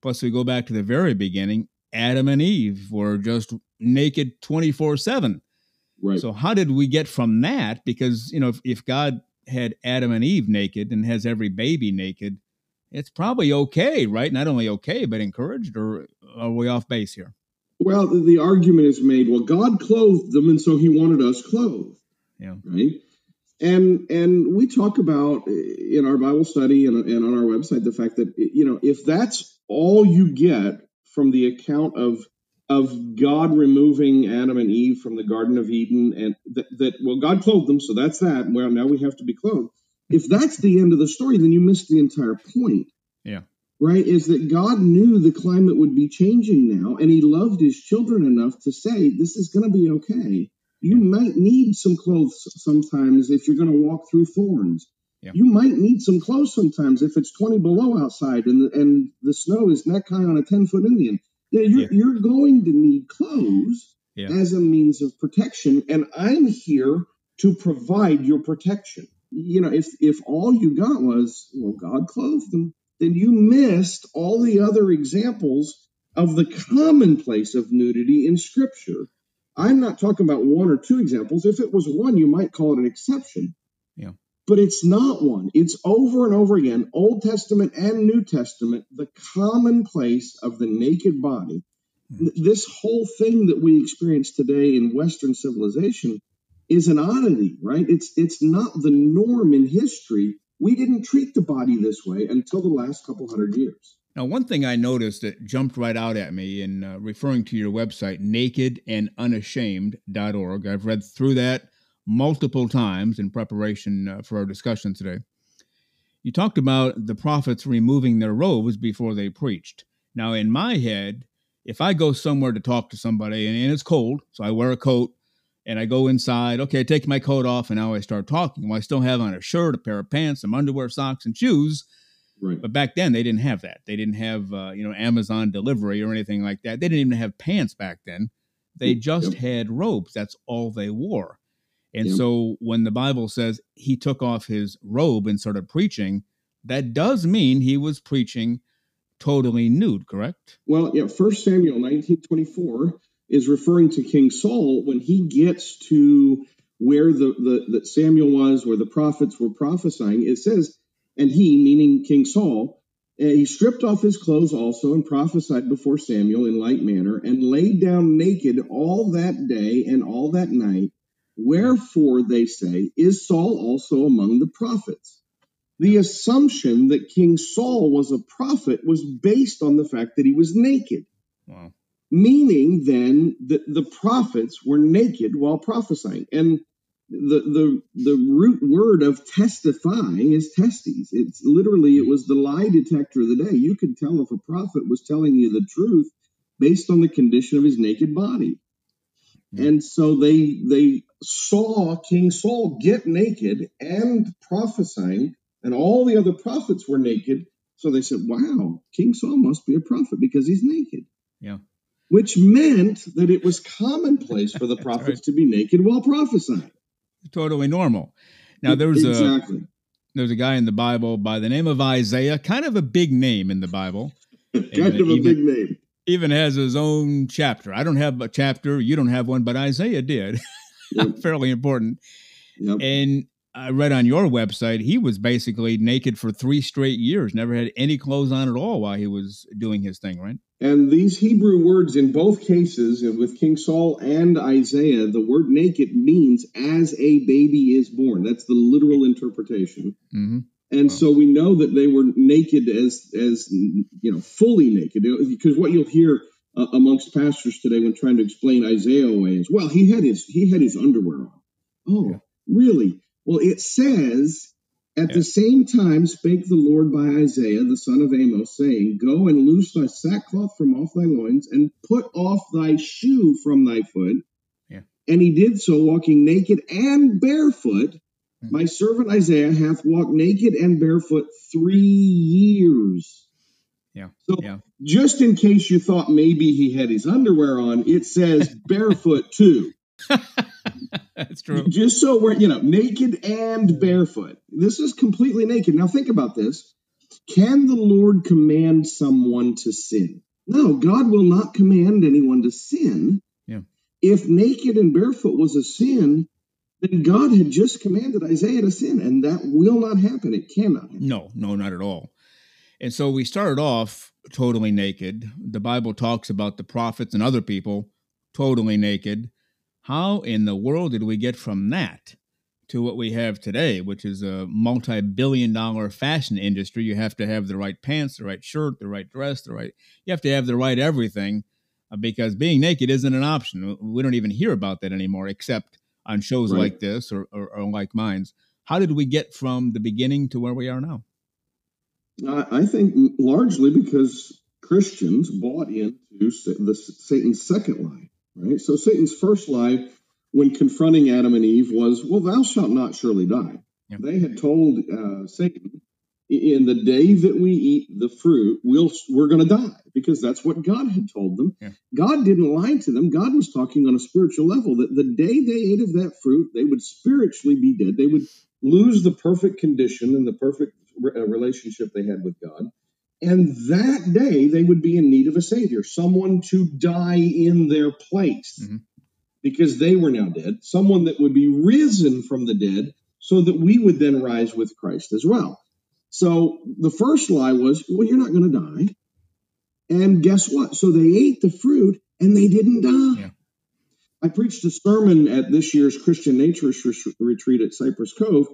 Plus, we go back to the very beginning, Adam and Eve were just naked 24/7. Right. So how did we get from that? Because, you know, if God had Adam and Eve naked and has every baby naked, it's probably okay, right? Not only okay, but encouraged, or are we off base here? Well, the argument is made, well, God clothed them, and so he wanted us clothed. Yeah. Right? And we talk about in our Bible study and on our website the fact that, you know, if that's all you get from the account of God removing Adam and Eve from the Garden of Eden, and that well, God clothed them, so that's that. Well, now we have to be clothed. If that's the end of the story, then you missed the entire point. Yeah. Right? Is that God knew the climate would be changing now, and he loved his children enough to say, this is going to be okay. You might need some clothes sometimes if you're going to walk through thorns. Yeah. You might need some clothes sometimes if it's 20 below outside and the snow is neck high on a 10-foot Indian. You're going to need clothes as a means of protection, and I'm here to provide your protection. You know, if all you got was, well, God clothed them, then you missed all the other examples of the commonplace of nudity in Scripture. I'm not talking about one or two examples. If it was one, you might call it an exception. Yeah. But it's not one. It's over and over again, Old Testament and New Testament, the commonplace of the naked body. This whole thing that we experience today in Western civilization is an oddity, right? It's not the norm in history. We didn't treat the body this way until the last couple hundred years. Now, one thing I noticed that jumped right out at me in referring to your website, nakedandunashamed.org. I've read through that multiple times in preparation for our discussion today. You talked about the prophets removing their robes before they preached. Now, in my head, if I go somewhere to talk to somebody and it's cold, so I wear a coat and I go inside, okay, I take my coat off and now I start talking. Well, I still have on a shirt, a pair of pants, some underwear, socks, and shoes. Right. But back then, they didn't have that. They didn't have, Amazon delivery or anything like that. They didn't even have pants back then. They just had robes. That's all they wore. And so when the Bible says he took off his robe and started preaching, that does mean he was preaching totally nude, correct? Well, yeah, 1 Samuel 19:24 is referring to King Saul when he gets to where that Samuel was, where the prophets were prophesying. It says, and he, meaning King Saul, he stripped off his clothes also and prophesied before Samuel in like manner, and laid down naked all that day and all that night. Wherefore, they say, is Saul also among the prophets? The assumption that King Saul was a prophet was based on the fact that he was naked. Wow. Meaning then that the prophets were naked while prophesying. And the root word of testify is testes. It's literally, it was the lie detector of the day. You could tell if a prophet was telling you the truth based on the condition of his naked body. And so they saw King Saul get naked and prophesying, and all the other prophets were naked. So they said, wow, King Saul must be a prophet because he's naked. Yeah. Which meant that it was commonplace for the prophets to be naked while prophesying. Totally normal. Now, there's a guy in the Bible by the name of Isaiah, kind of a big name in the Bible. Big name. Even has his own chapter. I don't have a chapter. You don't have one, but Isaiah did. Yep. Fairly important. Yep. And I read on your website, he was basically naked for 3 straight years, never had any clothes on at all while he was doing his thing, right? And these Hebrew words in both cases, with King Saul and Isaiah, the word naked means as a baby is born. That's the literal interpretation. Mm-hmm. And so we know that they were naked as fully naked, because what you'll hear amongst pastors today when trying to explain Isaiah away is, well, he had his underwear on. Oh, yeah. Really? Well, it says, at the same time spake the Lord by Isaiah, the son of Amos, saying, Go and loose thy sackcloth from off thy loins, and put off thy shoe from thy foot. Yeah. And he did so, walking naked and barefoot. Mm-hmm. My servant Isaiah hath walked naked and barefoot 3 years. Yeah. So just in case you thought maybe he had his underwear on, it says barefoot too. That's true. Just so we're, naked and barefoot. This is completely naked. Now think about this. Can the Lord command someone to sin? No, God will not command anyone to sin. Yeah. If naked and barefoot was a sin, then God had just commanded Isaiah to sin, and that will not happen. It cannot happen. No, not at all. And so we started off totally naked. The Bible talks about the prophets and other people totally naked. How in the world did we get from that to what we have today, which is a multi-billion-dollar fashion industry? You have to have the right pants, the right shirt, the right dress, you have to have the right everything, because being naked isn't an option. We don't even hear about that anymore, except on shows like this or like mine's. How did we get from the beginning to where we are now? I think largely because Christians bought into Satan's second lie. Right? So Satan's first lie when confronting Adam and Eve was, well, thou shalt not surely die. Yep. They had told Satan, in the day that we eat the fruit, we're going to die, because that's what God had told them. Yeah. God didn't lie to them. God was talking on a spiritual level that the day they ate of that fruit, they would spiritually be dead. They would lose the perfect condition and the perfect relationship they had with God. And that day, they would be in need of a savior, someone to die in their place, mm-hmm. because they were now dead, someone that would be risen from the dead so that we would then rise with Christ as well. So the first lie was, well, you're not going to die. And guess what? So they ate the fruit and they didn't die. Yeah. I preached a sermon at this year's Christian Naturist Retreat at Cypress Cove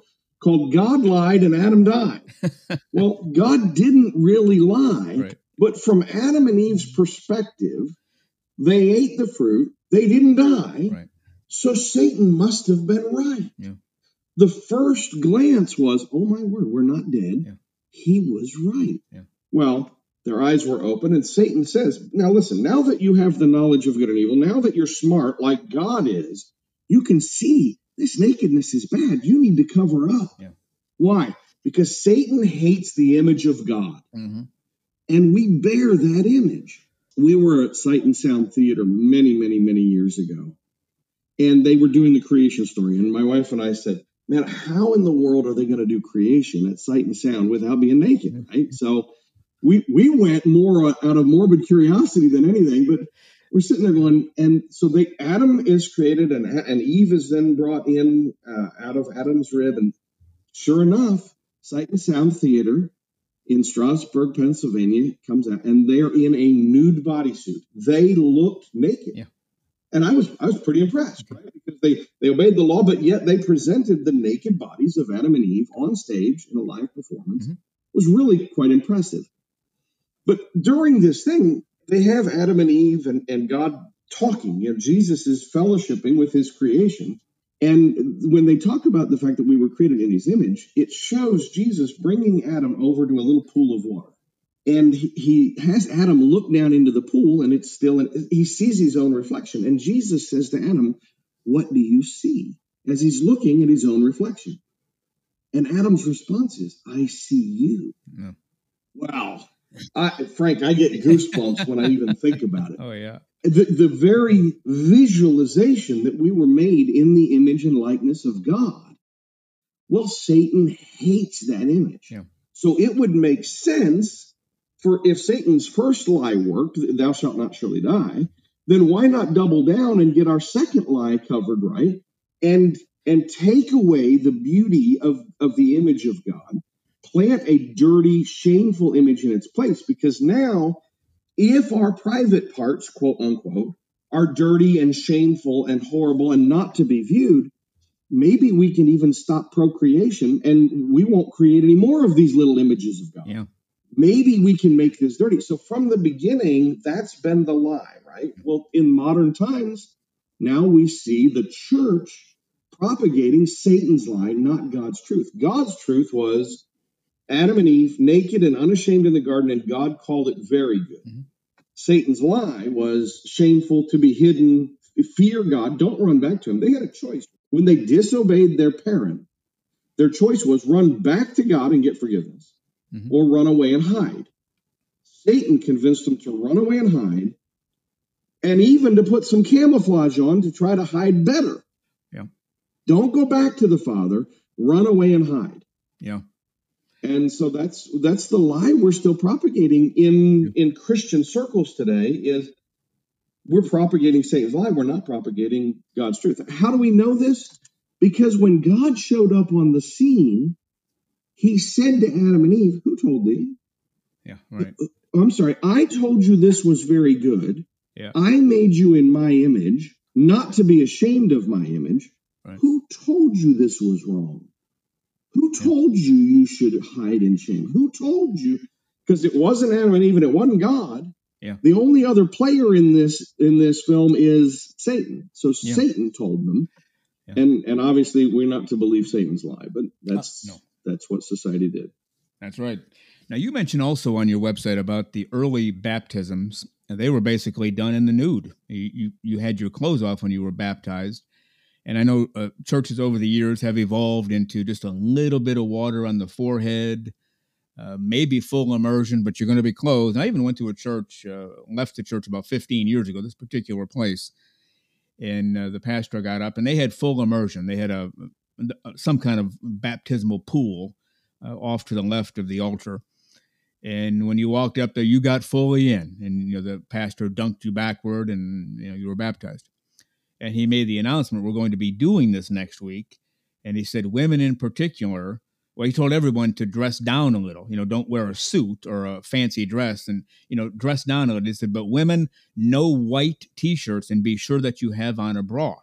called God Lied and Adam Died. Well, God didn't really lie, but from Adam and Eve's perspective, they ate the fruit, they didn't die, so Satan must have been right. Yeah. The first glance was, oh my word, we're not dead. Yeah. He was right. Yeah. Well, their eyes were open, and Satan says, now listen, now that you have the knowledge of good and evil, now that you're smart like God is, you can see this nakedness is bad. You need to cover up. Yeah. Why? Because Satan hates the image of God. Mm-hmm. And we bear that image. We were at Sight and Sound Theater many, many, many years ago. And they were doing the creation story. And my wife and I said, man, how in the world are they going to do creation at Sight and Sound without being naked? Right? So we went more out of morbid curiosity than anything, but we're sitting there going, and so Adam is created, and Eve is then brought in out of Adam's rib, and sure enough, Sight and Sound Theater in Strasburg, Pennsylvania, comes out, and they're in a nude bodysuit. They looked naked, and I was pretty impressed, right? Because they obeyed the law, but yet they presented the naked bodies of Adam and Eve on stage in a live performance. Mm-hmm. It was really quite impressive. But during this thing, they have Adam and Eve and God talking. Jesus is fellowshipping with his creation. And when they talk about the fact that we were created in his image, it shows Jesus bringing Adam over to a little pool of water. And he has Adam look down into the pool, and it's still, he sees his own reflection. And Jesus says to Adam, what do you see? As he's looking at his own reflection. And Adam's response is, I see you. Yeah. Wow. Frank, I get goosebumps when I even think about it. Oh, yeah. The very visualization that we were made in the image and likeness of God. Well, Satan hates that image. Yeah. So it would make sense for if Satan's first lie worked, thou shalt not surely die, then why not double down and get our second lie covered right and take away the beauty of the image of God? Plant a dirty, shameful image in its place, because now if our private parts, quote unquote, are dirty and shameful and horrible and not to be viewed, maybe we can even stop procreation and we won't create any more of these little images of God. Yeah. maybe we can make this dirty. So from the beginning, that's been the lie, right? Well, in modern times, now we see the church propagating Satan's lie, not God's truth. God's truth was Adam and Eve, naked and unashamed in the garden, and God called it very good. Mm-hmm. Satan's lie was shameful, to be hidden, fear God, don't run back to him. They had a choice. When they disobeyed their parent, their choice was run back to God and get forgiveness, mm-hmm. or run away and hide. Satan convinced them to run away and hide, and even to put some camouflage on to try to hide better. Yeah. Don't go back to the Father, run away and hide. Yeah. And so that's the lie we're still propagating in Christian circles today. Is we're propagating Satan's lie. We're not propagating God's truth. How do we know this? Because when God showed up on the scene, he said to Adam and Eve, who told thee? Yeah, right. I'm sorry. I told you this was very good. Yeah. I made you in my image, not to be ashamed of my image. Right. Who told you this was wrong? Who told you you should hide in shame? Who told you? Because it wasn't Adam and Eve, and it wasn't God. Yeah. The only other player in this film is Satan. So Satan told them, and obviously we're not to believe Satan's lie, but that's what society did. That's right. Now you mentioned also on your website about the early baptisms, and they were basically done in the nude. You had your clothes off when you were baptized. And I know churches over the years have evolved into just a little bit of water on the forehead, maybe full immersion, but you're going to be clothed. And I even went to a church, left the church about 15 years ago, this particular place, and the pastor got up, and they had full immersion. They had some kind of baptismal pool off to the left of the altar. And when you walked up there, you got fully in, and the pastor dunked you backward, and you were baptized. And he made the announcement, we're going to be doing this next week. And he said, women in particular, well, he told everyone to dress down a little, don't wear a suit or a fancy dress and, dress down a little. He said, but women, no white t-shirts and be sure that you have on a bra.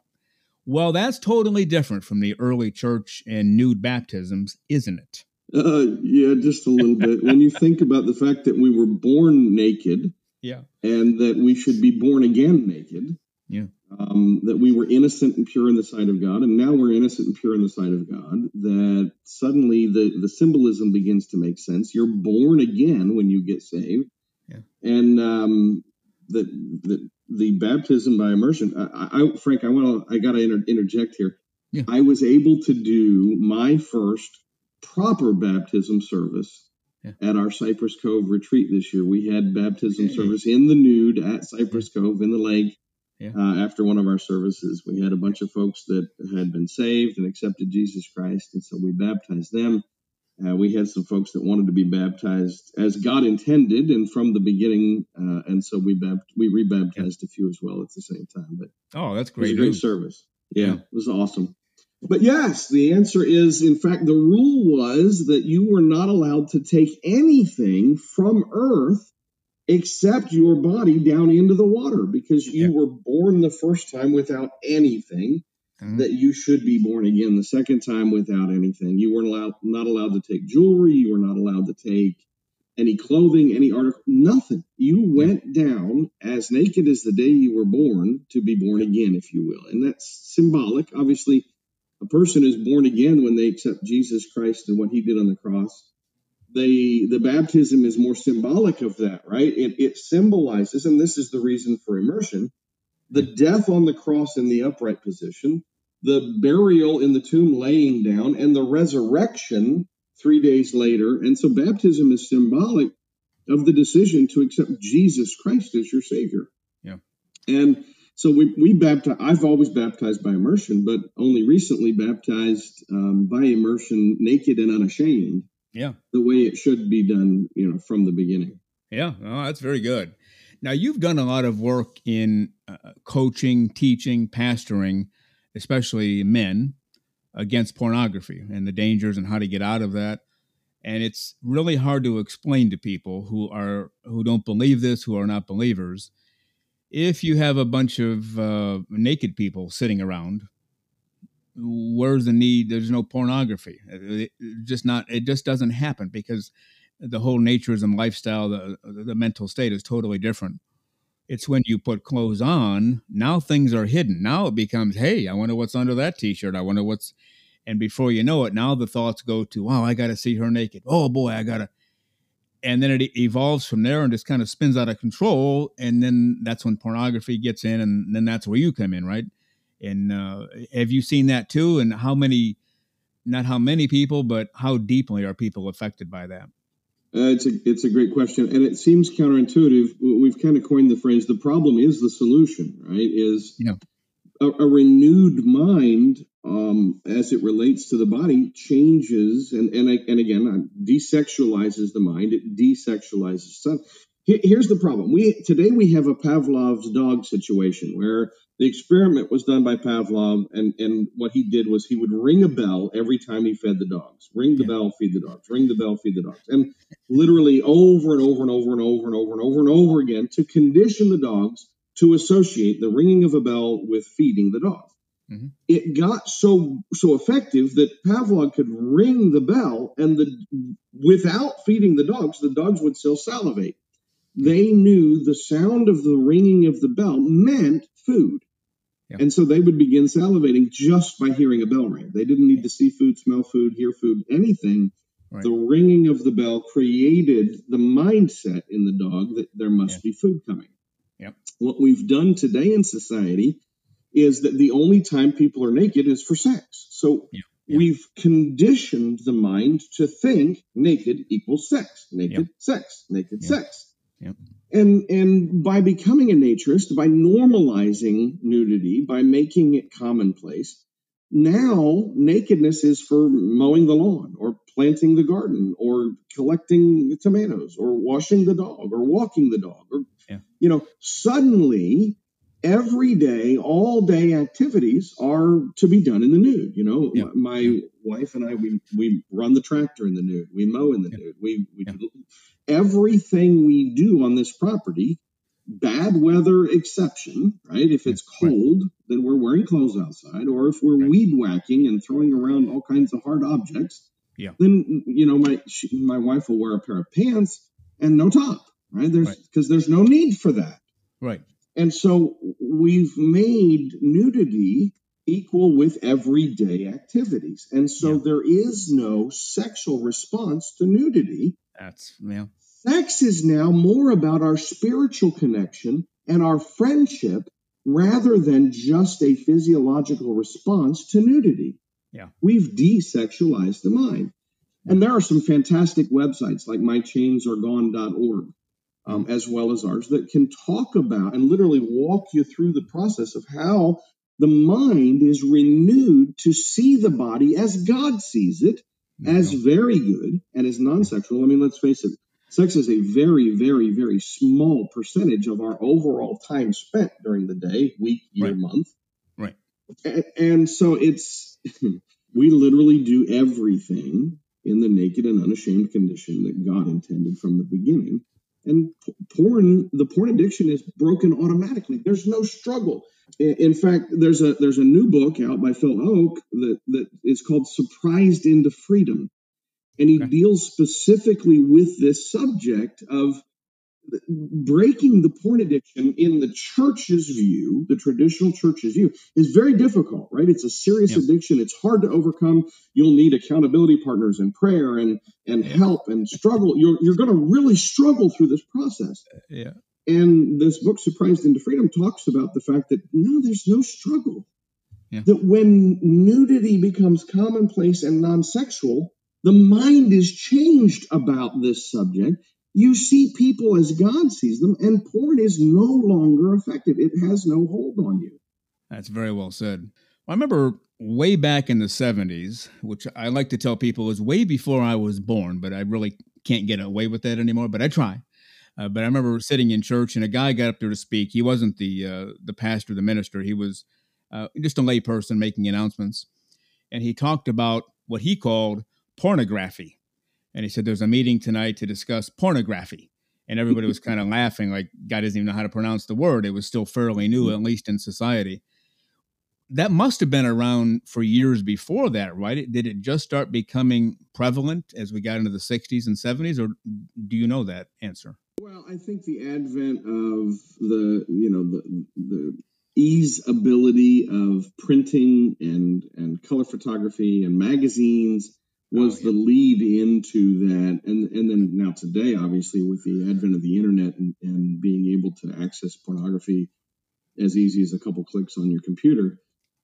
Well, that's totally different from the early church and nude baptisms, isn't it? Yeah, just a little bit. When you think about the fact that we were born naked and that we should be born again naked. Yeah. That we were innocent and pure in the sight of God, and now we're innocent and pure in the sight of God, that suddenly the symbolism begins to make sense. You're born again when you get saved. Yeah. And that the baptism by immersion, Frank, I got to interject here. Yeah. I was able to do my first proper baptism service at our Cypress Cove retreat this year. We had baptism service in the nude at Cypress Cove in the lake. Yeah. After one of our services, we had a bunch of folks that had been saved and accepted Jesus Christ, and so we baptized them. We had some folks that wanted to be baptized as God intended and from the beginning, and so we rebaptized a few as well at the same time. But that's great! It was a great service. Yeah, it was awesome. But yes, the answer is, in fact, the rule was that you were not allowed to take anything from earth except your body down into the water, because you were born the first time without anything that you should be born again the second time without anything. You were not allowed to take jewelry. You were not allowed to take any clothing, any article, nothing. You went down as naked as the day you were born to be born again, if you will. And that's symbolic. Obviously, a person is born again when they accept Jesus Christ and what he did on the cross. The baptism is more symbolic of that, right? It symbolizes, and this is the reason for immersion, the death on the cross in the upright position, the burial in the tomb laying down, and the resurrection 3 days later. And so baptism is symbolic of the decision to accept Jesus Christ as your Savior. Yeah. And so we baptize. I've always baptized by immersion, but only recently baptized by immersion, naked and unashamed. Yeah, the way it should be done, from the beginning. Yeah, that's very good. Now, you've done a lot of work in coaching, teaching, pastoring, especially men, against pornography and the dangers and how to get out of that. And it's really hard to explain to people who don't believe this, who are not believers. If you have a bunch of naked people sitting around, where's the need? There's no pornography. It just doesn't happen, because the whole naturism lifestyle, the mental state is totally different. It's when you put clothes on, now things are hidden. Now it becomes, hey, I wonder what's under that T-shirt. I wonder what's, and before you know it, now the thoughts go to, wow, I got to see her naked. Oh boy, I got to. And then it evolves from there and just kind of spins out of control. And then that's when pornography gets in, and then that's where you come in, right? And have you seen that too? And how many, not how many people, but how deeply are people affected by that? It's a great question, and it seems counterintuitive. We've kind of coined the phrase, the problem is the solution, right? Is a renewed mind as it relates to the body changes, and again, desexualizes the mind. It desexualizes stuff. Here's the problem. Today we have a Pavlov's dog situation where the experiment was done by Pavlov, and what he did was he would ring a bell every time he fed the dogs. Ring the bell, feed the dogs. Ring the bell, feed the dogs. And literally over and over and over and over and over and over and over again to condition the dogs to associate the ringing of a bell with feeding the dog. Mm-hmm. It got so effective that Pavlov could ring the bell, and without feeding the dogs would still salivate. They knew the sound of the ringing of the bell meant food. Yeah. And so they would begin salivating just by hearing a bell ring. They didn't need to see food, smell food, hear food, anything. Right. The ringing of the bell created the mindset in the dog that there must be food coming. Yeah. What we've done today in society is that the only time people are naked is for sex. So we've conditioned the mind to think naked equals sex, naked sex, naked sex. Yep. And by becoming a naturist, by normalizing nudity, by making it commonplace, now nakedness is for mowing the lawn or planting the garden or collecting tomatoes or washing the dog or walking the dog. Or, suddenly everyday, all day activities are to be done in the nude. My wife and I, we run the tractor in the nude. We mow in the nude. We do everything we do on this property, bad weather exception, right? If it's cold, then we're wearing clothes outside, or if we're weed whacking and throwing around all kinds of hard objects, then, my wife will wear a pair of pants and no top, right? There's no need for that. Right. And so we've made nudity equal with everyday activities. And so there is no sexual response to nudity. Sex is now more about our spiritual connection and our friendship rather than just a physiological response to nudity. Yeah. We've desexualized the mind. And there are some fantastic websites like mychainsaregone.org, as well as ours, that can talk about and literally walk you through the process of how the mind is renewed to see the body as God sees it, as very good and as non-sexual. I mean, let's face it, sex is a very, very, very small percentage of our overall time spent during the day, week, year, month. Right. And so we literally do everything in the naked and unashamed condition that God intended from the beginning. And the porn addiction is broken automatically. There's no struggle. In fact, there's a new book out by Phil Oak that is called Surprised Into Freedom. And he deals specifically with this subject of breaking the porn addiction in the church's view, the traditional church's view, is very difficult, right? It's a serious addiction. It's hard to overcome. You'll need accountability partners and prayer and help and struggle. You're going to really struggle through this process. Yeah. And this book, Surprised Into Freedom, talks about the fact that, no, there's no struggle. Yeah. That when nudity becomes commonplace and non-sexual, the mind is changed about this subject. You see people as God sees them, and porn is no longer effective. It has no hold on you. That's very well said. I remember way back in the 70s, which I like to tell people is way before I was born, but I really can't get away with that anymore, but I try. But I remember sitting in church, and a guy got up there to speak. He wasn't the pastor, the minister. He was just a lay person making announcements. And he talked about what he called pornography. And he said, there's a meeting tonight to discuss pornography. And everybody was kind of laughing, like, God doesn't even know how to pronounce the word. It was still fairly new, at least in society. that must have been around for years before that, right? Did it just start becoming prevalent as we got into the 60s and 70s, or do you know that answer? Well, I think the advent of the easeability of printing and color photography and magazines was the lead into that. And then now today, obviously, with the advent of the internet and being able to access pornography as easy as a couple clicks on your computer,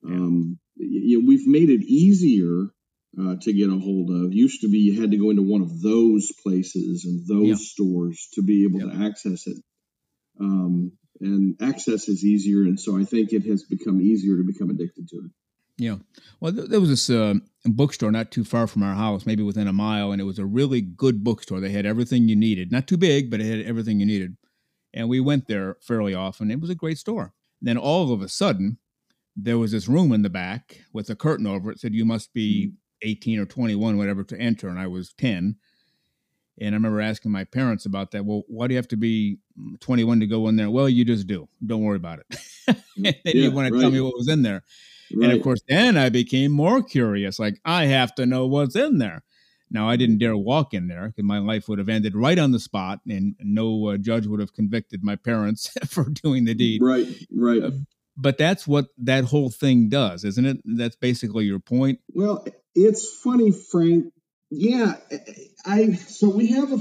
we've made it easier to get a hold of. It used to be you had to go into one of those places and those stores to be able to access it. And access is easier, and so I think it has become easier to become addicted to it. Yeah. Well, there was this bookstore not too far from our house, maybe within a mile, and it was a really good bookstore. They had everything you needed. Not too big, but it had everything you needed. And we went there fairly often. It was a great store. And then all of a sudden, there was this room in the back with a curtain over it. Said, you must be 18 or 21, whatever, to enter. And I was 10. And I remember asking my parents about that. Well, why do you have to be 21 to go in there? Well, you just do. Don't worry about it. They didn't want to tell me what was in there. Right. And of course, then I became more curious. Like, I have to know what's in there. Now, I didn't dare walk in there because my life would have ended right on the spot, and no judge would have convicted my parents for doing the deed. Right, right. But that's what that whole thing does, isn't it? That's basically your point. Well, it's funny, Frank. Yeah, I have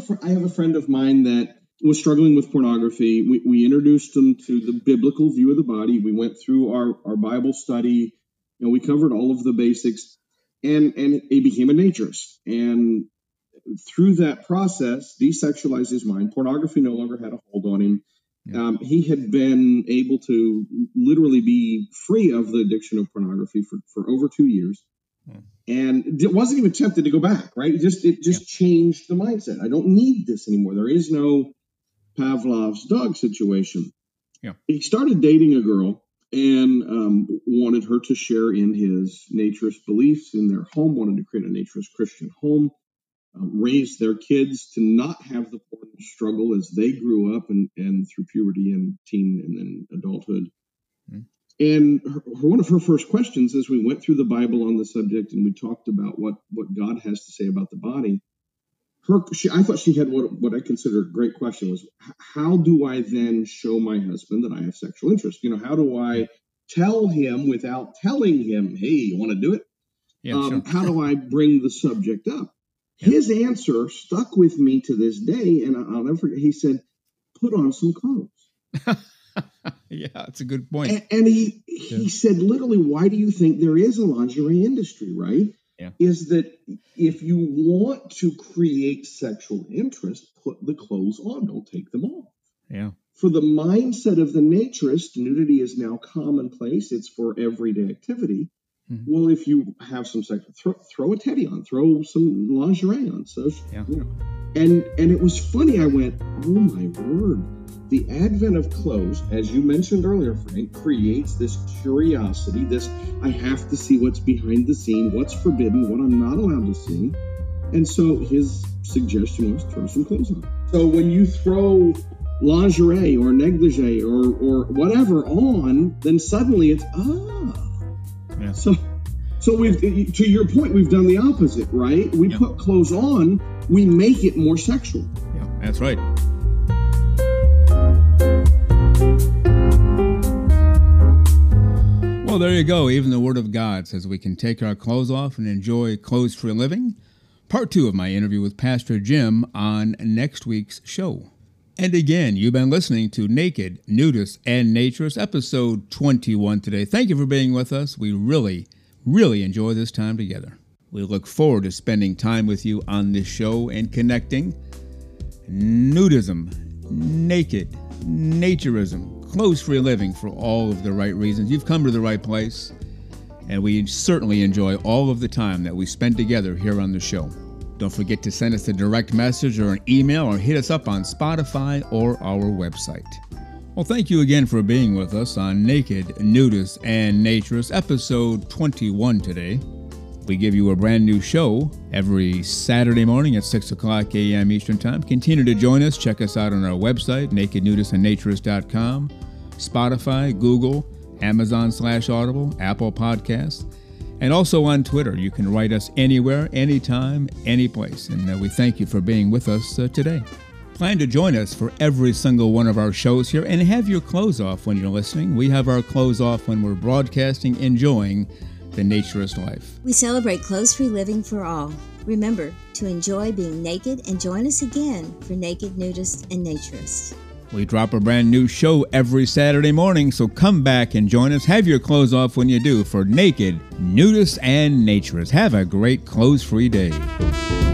a friend of mine that was struggling with pornography. We introduced them to the biblical view of the body. We went through our Bible study, and we covered all of the basics, and he became a naturist. And through that process, desexualized his mind. Pornography no longer had a hold on him. Yeah. He had been able to literally be free of the addiction of pornography for over 2 years. And it wasn't even tempted to go back, right? It just changed the mindset. I don't need this anymore. There is no Pavlov's dog situation. Yeah. He started dating a girl and wanted her to share in his naturist beliefs in their home, wanted to create a naturist Christian home, raise their kids to not have the porn struggle as they grew up and through puberty and teen and then adulthood. Mm-hmm. And one of her first questions as we went through the Bible on the subject and we talked about what God has to say about the body, I thought she had what I consider a great question was, how do I then show my husband that I have sexual interest? You know, how do I tell him without telling him, hey, you want to do it? Yeah, sure. How do I bring the subject up? Yeah. His answer stuck with me to this day, and I'll never forget. He said, put on some clothes. Yeah, that's a good point. And he said, literally, why do you think there is a lingerie industry, right? Yeah. Is that if you want to create sexual interest, put the clothes on, don't take them off. Yeah. For the mindset of the naturist, nudity is now commonplace. It's for everyday activity. Mm-hmm. Well, if you have some sex, throw a teddy on, throw some lingerie on. So, you know. And it was funny. I went, oh, my word. The advent of clothes, as you mentioned earlier, Frank, creates this curiosity, this I have to see what's behind the scene, what's forbidden, what I'm not allowed to see. And so his suggestion was throw some clothes on. So when you throw lingerie or negligee or whatever on, then suddenly it's, Yeah. So we've, to your point, we've done the opposite, right? We put clothes on, we make it more sexual. Yeah, that's right. Well, there you go. Even the Word of God says we can take our clothes off and enjoy clothes-free living. Part 2 of my interview with Pastor Jim on next week's show. And again, you've been listening to Naked, Nudist, and Naturist, episode 21 today. Thank you for being with us. We really, really enjoy this time together. We look forward to spending time with you on this show and connecting nudism, naked, naturism, clothes-free living for all of the right reasons. You've come to the right place, and we certainly enjoy all of the time that we spend together here on the show. Don't forget to send us a direct message or an email or hit us up on Spotify or our website. Well, thank you again for being with us on Naked, Nudist, and Naturist, episode 21 today. We give you a brand new show every Saturday morning at 6 o'clock a.m. Eastern Time. Continue to join us. Check us out on our website, nakednudistandnaturist.com, Spotify, Google, Amazon/Audible, Apple Podcasts, and also on Twitter. You can write us anywhere, anytime, anyplace. And we thank you for being with us today. Plan to join us for every single one of our shows here, and have your clothes off when you're listening. We have our clothes off when we're broadcasting, enjoying the naturist life. We celebrate clothes-free living for all. Remember to enjoy being naked, and join us again for Naked, Nudist, and Naturist. We drop a brand new show every Saturday morning, so come back and join us. Have your clothes off when you do for Naked, Nudist, and Naturist. Have a great clothes-free day.